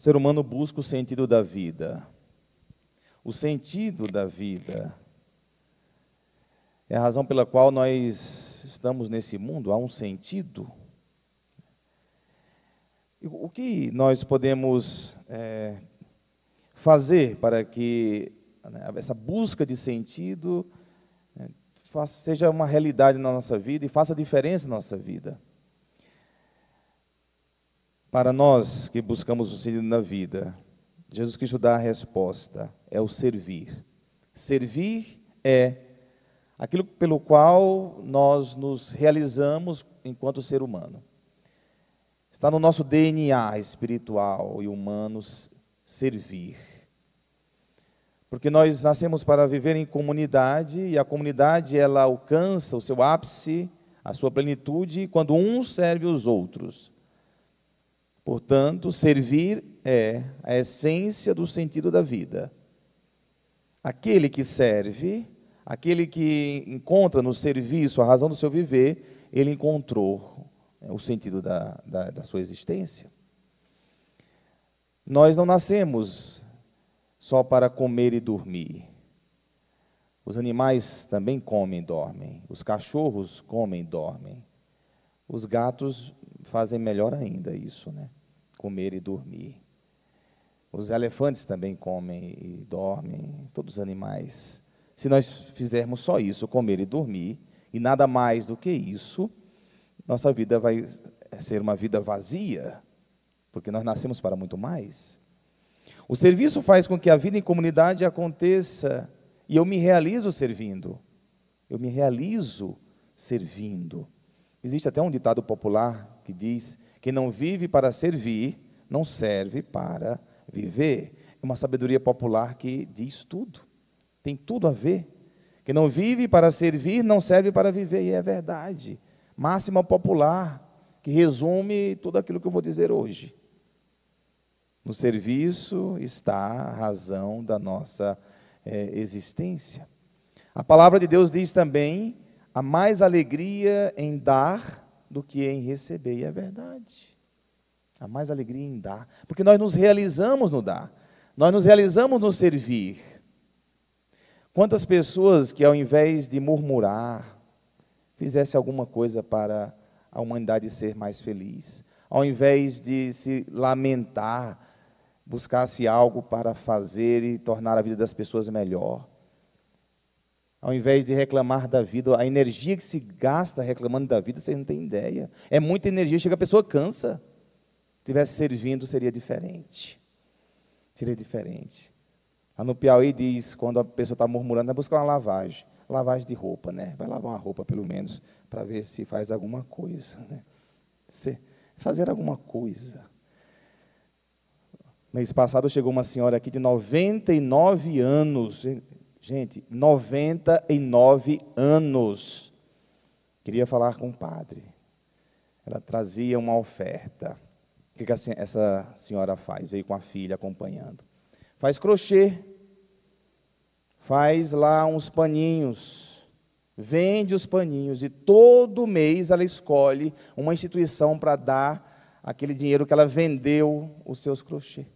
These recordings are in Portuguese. O ser humano busca o sentido da vida. O sentido da vida é a razão pela qual nós estamos nesse mundo. Há um sentido. O que nós podemos fazer para que essa busca de sentido seja uma realidade na nossa vida e faça diferença na nossa vida? Para nós que buscamos o sentido na vida, Jesus Cristo dá a resposta, é o servir. Servir é aquilo pelo qual nós nos realizamos enquanto ser humano. Está no nosso DNA espiritual e humano servir. Porque nós nascemos para viver em comunidade, e a comunidade ela alcança o seu ápice, a sua plenitude, quando um serve os outros. Portanto, servir é a essência do sentido da vida. Aquele que serve, aquele que encontra no serviço a razão do seu viver, ele encontrou o sentido da sua existência. Nós não nascemos só para comer e dormir. Os animais também comem e dormem. Os cachorros comem e dormem. Os gatos fazem melhor ainda isso, né? Comer e dormir. Os elefantes também comem e dormem, todos os animais. Se nós fizermos só isso, comer e dormir, e nada mais do que isso, nossa vida vai ser uma vida vazia, porque nós nascemos para muito mais. O serviço faz com que a vida em comunidade aconteça, e eu me realizo servindo. Eu me realizo servindo. Existe até um ditado popular que diz: quem não vive para servir, não serve para viver. É uma sabedoria popular que diz tudo. Tem tudo a ver. Quem não vive para servir, não serve para viver. E é verdade. Máxima popular que resume tudo aquilo que eu vou dizer hoje. No serviço está a razão da nossa existência. A palavra de Deus diz também: há mais alegria em dar do que em receber. E é verdade. Há mais alegria em dar. Porque nós nos realizamos no dar. Nós nos realizamos no servir. Quantas pessoas que, ao invés de murmurar, fizessem alguma coisa para a humanidade ser mais feliz, ao invés de se lamentar, buscasse algo para fazer e tornar a vida das pessoas melhor. Ao invés de reclamar da vida, a energia que se gasta reclamando da vida, vocês não têm ideia. É muita energia, chega a pessoa cansa. Se estivesse servindo, seria diferente. Seria diferente. Lá no Piauí diz, quando a pessoa está murmurando, vai buscar uma lavagem. Lavagem de roupa, né? Vai lavar uma roupa, pelo menos, para ver se faz alguma coisa, né? Fazer alguma coisa. Mês passado chegou uma senhora aqui de 99 anos. Gente, 99 anos. Queria falar com o padre. Ela trazia uma oferta. O que essa senhora faz? Veio com a filha acompanhando. Faz crochê. Faz lá uns paninhos. Vende os paninhos e todo mês ela escolhe uma instituição para dar aquele dinheiro que ela vendeu os seus crochê.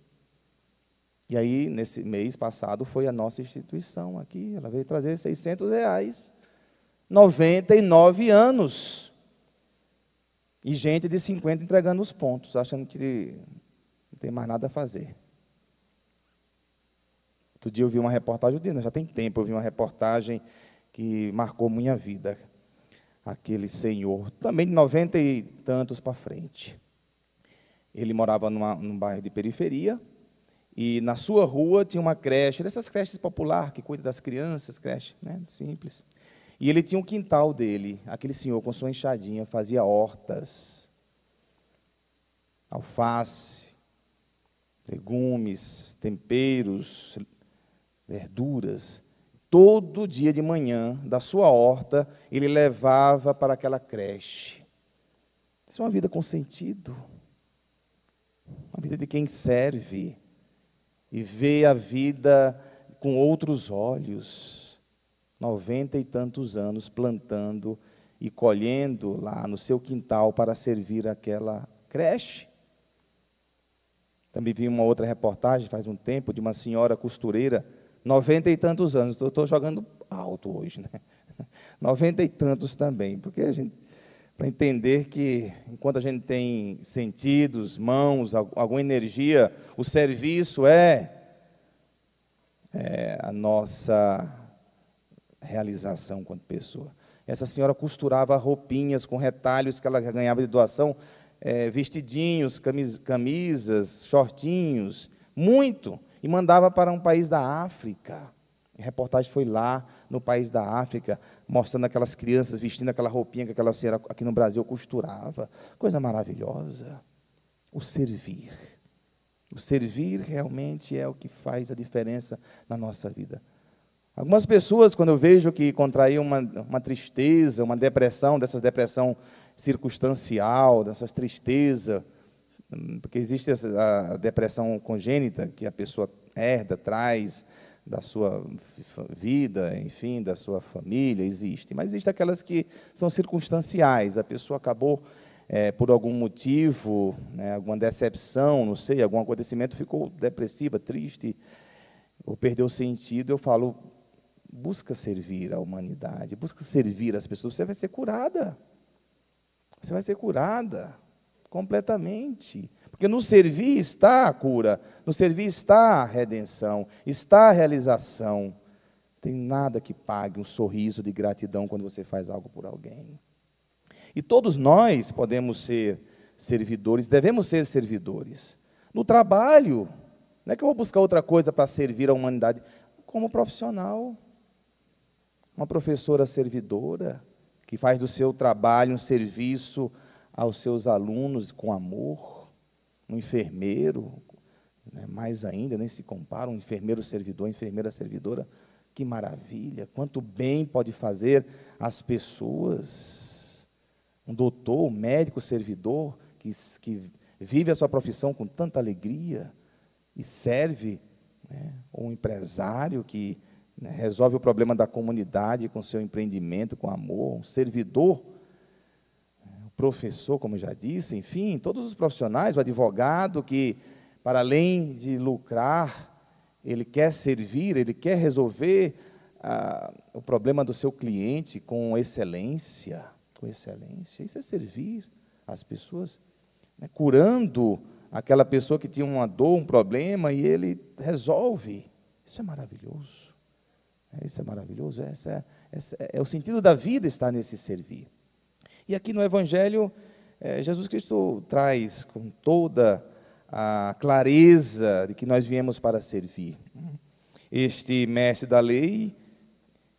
E aí, nesse mês passado, foi a nossa instituição aqui, ela veio trazer R$600, 99 anos. E gente de 50 entregando os pontos, achando que não tem mais nada a fazer. Outro dia eu vi uma reportagem, já tem tempo, eu vi uma reportagem que marcou minha vida, aquele senhor, também de 90 e tantos para frente. Ele morava num bairro de periferia, e na sua rua tinha uma creche, dessas creches populares, que cuida das crianças, creche, né, simples. E ele tinha um quintal dele, aquele senhor com sua enxadinha, fazia hortas, alface, legumes, temperos, verduras. Todo dia de manhã, da sua horta, ele levava para aquela creche. Isso é uma vida com sentido. Uma vida de quem serve e vê a vida com outros olhos. 90 e tantos anos plantando e colhendo lá no seu quintal para servir aquela creche. Também vi uma outra reportagem, faz um tempo, de uma senhora costureira, 90 e tantos anos. Estou jogando alto hoje, né? 90 e tantos também, porque a gente, para entender que, enquanto a gente tem sentidos, mãos, alguma energia, o serviço é a nossa realização enquanto pessoa. Essa senhora costurava roupinhas com retalhos que ela ganhava de doação, vestidinhos, camisas, shortinhos, muito, e mandava para um país da África. A reportagem foi lá, no país da África, mostrando aquelas crianças vestindo aquela roupinha que aquela senhora aqui no Brasil costurava. Coisa maravilhosa. O servir. O servir realmente é o que faz a diferença na nossa vida. Algumas pessoas, quando eu vejo que contraíram uma tristeza, uma depressão, dessas depressão circunstancial, dessas tristeza, porque existe a depressão congênita, que a pessoa herda, traz da sua vida, enfim, da sua família, existe. Mas existem aquelas que são circunstanciais, a pessoa acabou, por algum motivo, né, alguma decepção, não sei, algum acontecimento, ficou depressiva, triste, ou perdeu o sentido. Eu falo, busca servir a humanidade, busca servir as pessoas, você vai ser curada. Você vai ser curada completamente. Porque no servir está a cura, no servir está a redenção, está a realização. Não tem nada que pague um sorriso de gratidão quando você faz algo por alguém. E todos nós podemos ser servidores, devemos ser servidores. No trabalho, não é que eu vou buscar outra coisa para servir a humanidade. Como profissional, uma professora servidora, que faz do seu trabalho um serviço aos seus alunos com amor, um enfermeiro, né, mais ainda, nem se compara, um enfermeiro servidor, enfermeira servidora, que maravilha, quanto bem pode fazer às pessoas. Um doutor, um médico servidor, que vive a sua profissão com tanta alegria e serve, né, um empresário que resolve o problema da comunidade com seu empreendimento, com amor, um servidor, um professor, como eu já disse, enfim, todos os profissionais, o advogado que, para além de lucrar, ele quer servir, ele quer resolver o problema do seu cliente com excelência, Isso é servir as pessoas, né, curando aquela pessoa que tinha uma dor, um problema, e ele resolve. Isso é maravilhoso. Isso é maravilhoso, esse é o sentido da vida, estar nesse servir. E aqui no Evangelho, Jesus Cristo traz com toda a clareza de que nós viemos para servir. Este mestre da lei,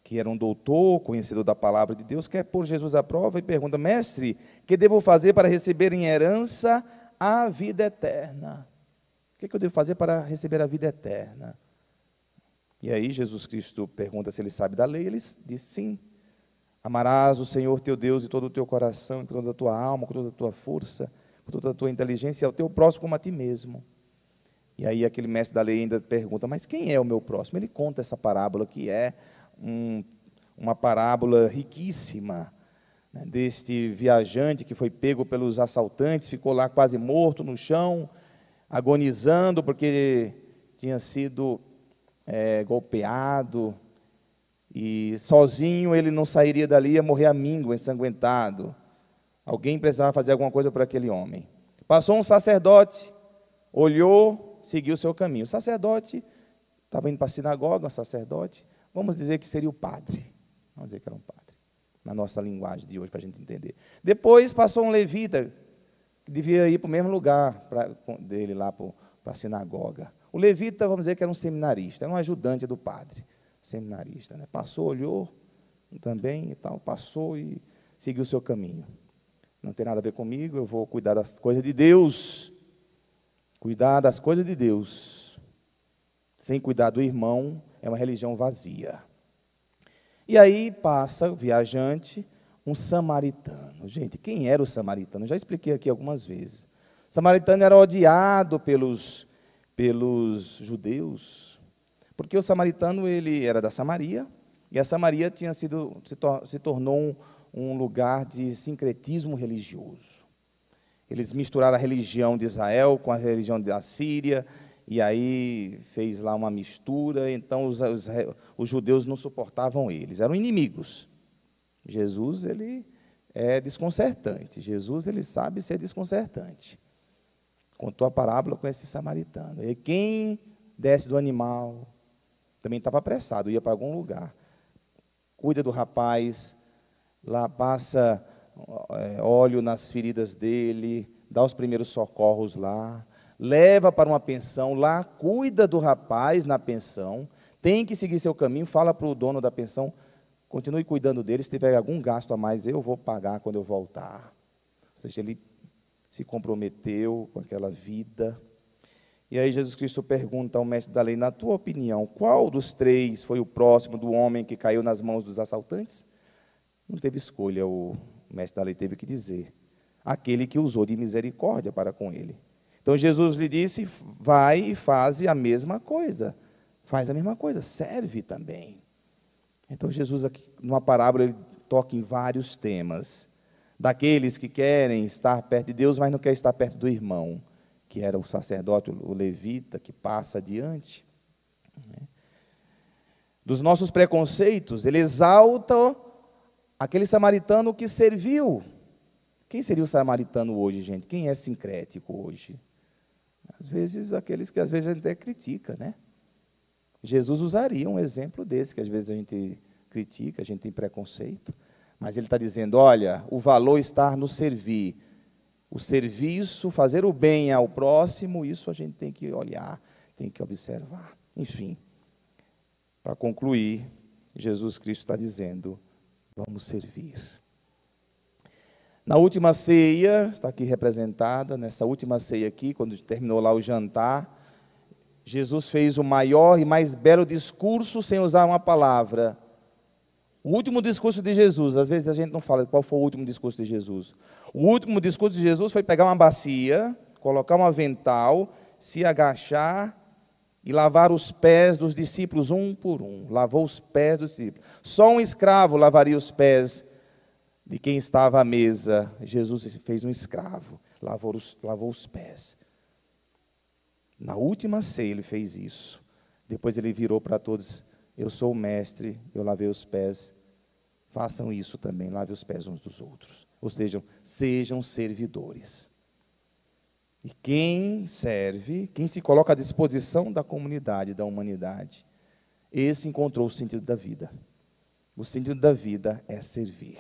que era um doutor, conhecedor da palavra de Deus, quer pôr Jesus à prova e pergunta: mestre, que devo fazer para receber em herança a vida eterna? O que eu devo fazer para receber a vida eterna? E aí Jesus Cristo pergunta se ele sabe da lei, ele diz sim. Amarás o Senhor teu Deus de todo o teu coração, com toda a tua alma, com toda a tua força, com toda a tua inteligência, e ao teu próximo como a ti mesmo. E aí aquele mestre da lei ainda pergunta, mas quem é o meu próximo? Ele conta essa parábola, que é uma parábola riquíssima, né, deste viajante que foi pego pelos assaltantes, ficou lá quase morto no chão, agonizando, porque tinha sido golpeado, e sozinho ele não sairia dali, ia morrer amínguo, ensanguentado. Alguém precisava fazer alguma coisa para aquele homem. Passou um sacerdote, olhou, seguiu o seu caminho. O sacerdote estava indo para a sinagoga, vamos dizer que seria o padre. Vamos dizer que era um padre, na nossa linguagem de hoje, para a gente entender. Depois passou um levita, que devia ir para o mesmo lugar dele, lá para a sinagoga. O levita, vamos dizer que era um seminarista, era um ajudante do padre, seminarista, né? Passou, olhou também e tal, passou e seguiu o seu caminho. Não tem nada a ver comigo, eu vou cuidar das coisas de Deus, Sem cuidar do irmão, é uma religião vazia. E aí passa, viajante, um samaritano. Gente, quem era o samaritano? Já expliquei aqui algumas vezes. O samaritano era odiado pelos judeus, porque o samaritano, ele era da Samaria, e a Samaria tinha sido, se tornou um lugar de sincretismo religioso. Eles misturaram a religião de Israel com a religião da Síria, e aí fez lá uma mistura, então os judeus não suportavam eles, eram inimigos. Jesus, ele é desconcertante, Jesus, ele sabe ser desconcertante. Contou a parábola com esse samaritano. E quem desce do animal, também estava apressado, ia para algum lugar, cuida do rapaz, lá passa óleo nas feridas dele, dá os primeiros socorros lá, leva para uma pensão, lá cuida do rapaz na pensão, tem que seguir seu caminho, fala para o dono da pensão, continue cuidando dele, se tiver algum gasto a mais, eu vou pagar quando eu voltar. Ou seja, ele se comprometeu com aquela vida. E aí Jesus Cristo pergunta ao mestre da lei, na tua opinião, qual dos três foi o próximo do homem que caiu nas mãos dos assaltantes? Não teve escolha, o mestre da lei teve que dizer, aquele que usou de misericórdia para com ele. Então Jesus lhe disse, vai e faz a mesma coisa, serve também. Então Jesus aqui, numa parábola, ele toca em vários temas, daqueles que querem estar perto de Deus, mas não querem estar perto do irmão, que era o sacerdote, o levita, que passa adiante. Dos nossos preconceitos, ele exalta aquele samaritano que serviu. Quem seria o samaritano hoje, gente? Quem é sincrético hoje? Às vezes, aqueles que às vezes a gente até critica, né? Jesus usaria um exemplo desse, que às vezes a gente critica, a gente tem preconceito, mas ele está dizendo, olha, o valor está no servir. O serviço, fazer o bem ao próximo, isso a gente tem que olhar, tem que observar. Enfim, para concluir, Jesus Cristo está dizendo, vamos servir. Na última ceia, está aqui representada, nessa última ceia aqui, quando terminou lá o jantar, Jesus fez o maior e mais belo discurso sem usar uma palavra. O último discurso de Jesus, às vezes a gente não fala qual foi o último discurso de Jesus. O último discurso de Jesus foi pegar uma bacia, colocar um avental, se agachar e lavar os pés dos discípulos um por um. Lavou os pés dos discípulos. Só um escravo lavaria os pés de quem estava à mesa. Jesus fez um escravo, lavou os pés. Na última ceia ele fez isso. Depois ele virou para todos, eu sou o mestre, eu lavei os pés, façam isso também, lavem os pés uns dos outros. Ou seja, sejam servidores. E quem serve, quem se coloca à disposição da comunidade, da humanidade, esse encontrou o sentido da vida. O sentido da vida é servir.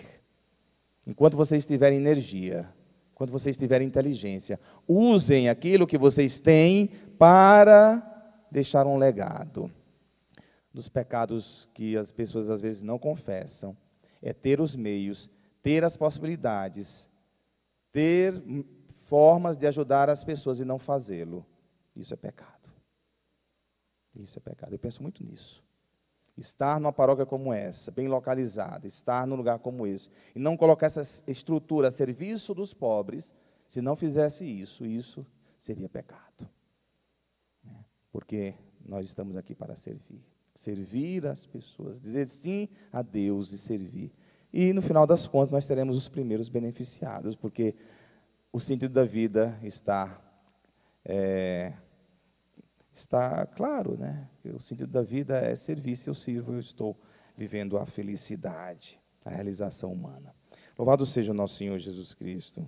Enquanto vocês tiverem energia, enquanto vocês tiverem inteligência, usem aquilo que vocês têm para deixar um legado. Dos pecados que as pessoas às vezes não confessam, é ter os meios, ter as possibilidades, ter formas de ajudar as pessoas e não fazê-lo. Isso é pecado. Isso é pecado. Eu penso muito nisso. Estar numa paróquia como essa, bem localizada, estar num lugar como esse, e não colocar essa estrutura a serviço dos pobres, se não fizesse isso, isso seria pecado. Porque nós estamos aqui para servir. Servir as pessoas, dizer sim a Deus e servir. E, no final das contas, nós teremos os primeiros beneficiados, porque o sentido da vida está claro, né? O sentido da vida é servir, se eu sirvo, eu estou vivendo a felicidade, a realização humana. Louvado seja o nosso Senhor Jesus Cristo.